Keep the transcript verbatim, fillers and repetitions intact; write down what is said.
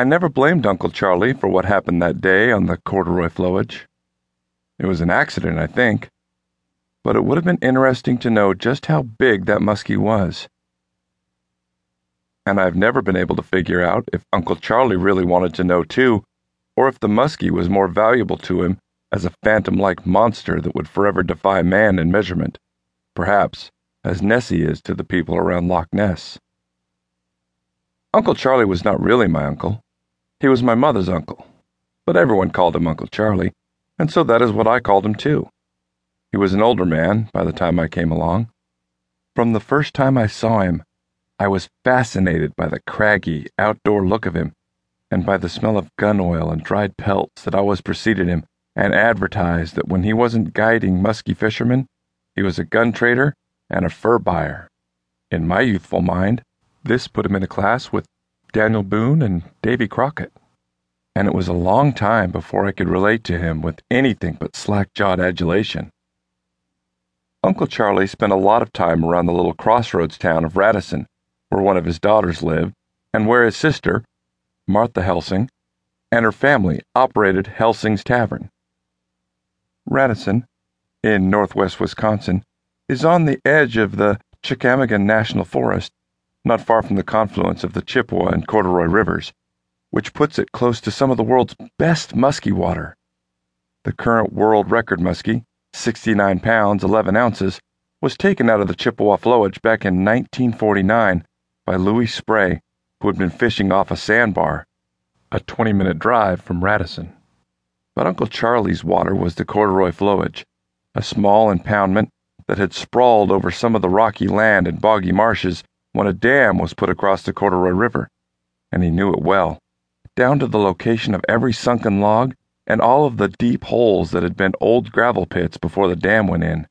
I never blamed Uncle Charlie for what happened that day on the Corduroy flowage. It was an accident, I think. But it would have been interesting to know just how big that muskie was. And I've never been able to figure out if Uncle Charlie really wanted to know too, or if the muskie was more valuable to him as a phantom-like monster that would forever defy man in measurement, perhaps, as Nessie is to the people around Loch Ness. Uncle Charlie was not really my uncle. He was my mother's uncle, but everyone called him Uncle Charlie, and so that is what I called him too. He was an older man by the time I came along. From the first time I saw him, I was fascinated by the craggy, outdoor look of him, and by the smell of gun oil and dried pelts that always preceded him and advertised that when he wasn't guiding musky fishermen, he was a gun trader and a fur buyer. In my youthful mind, this put him in a class with Daniel Boone and Davy Crockett, and it was a long time before I could relate to him with anything but slack-jawed adulation. Uncle Charlie spent a lot of time around the little crossroads town of Radisson, where one of his daughters lived, and where his sister, Martha Helsing, and her family operated Helsing's Tavern. Radisson, in northwest Wisconsin, is on the edge of the Chequamegon National Forest, not far from the confluence of the Chippewa and Corduroy rivers, which puts it close to some of the world's best musky water. The current world record muskie, sixty-nine pounds, eleven ounces, was taken out of the Chippewa flowage back in nineteen forty-nine by Louis Spray, who had been fishing off a sandbar, a twenty-minute drive from Radisson. But Uncle Charlie's water was the Corduroy flowage, a small impoundment that had sprawled over some of the rocky land and boggy marshes when a dam was put across the Corduroy River, and he knew it well, down to the location of every sunken log and all of the deep holes that had been old gravel pits before the dam went in.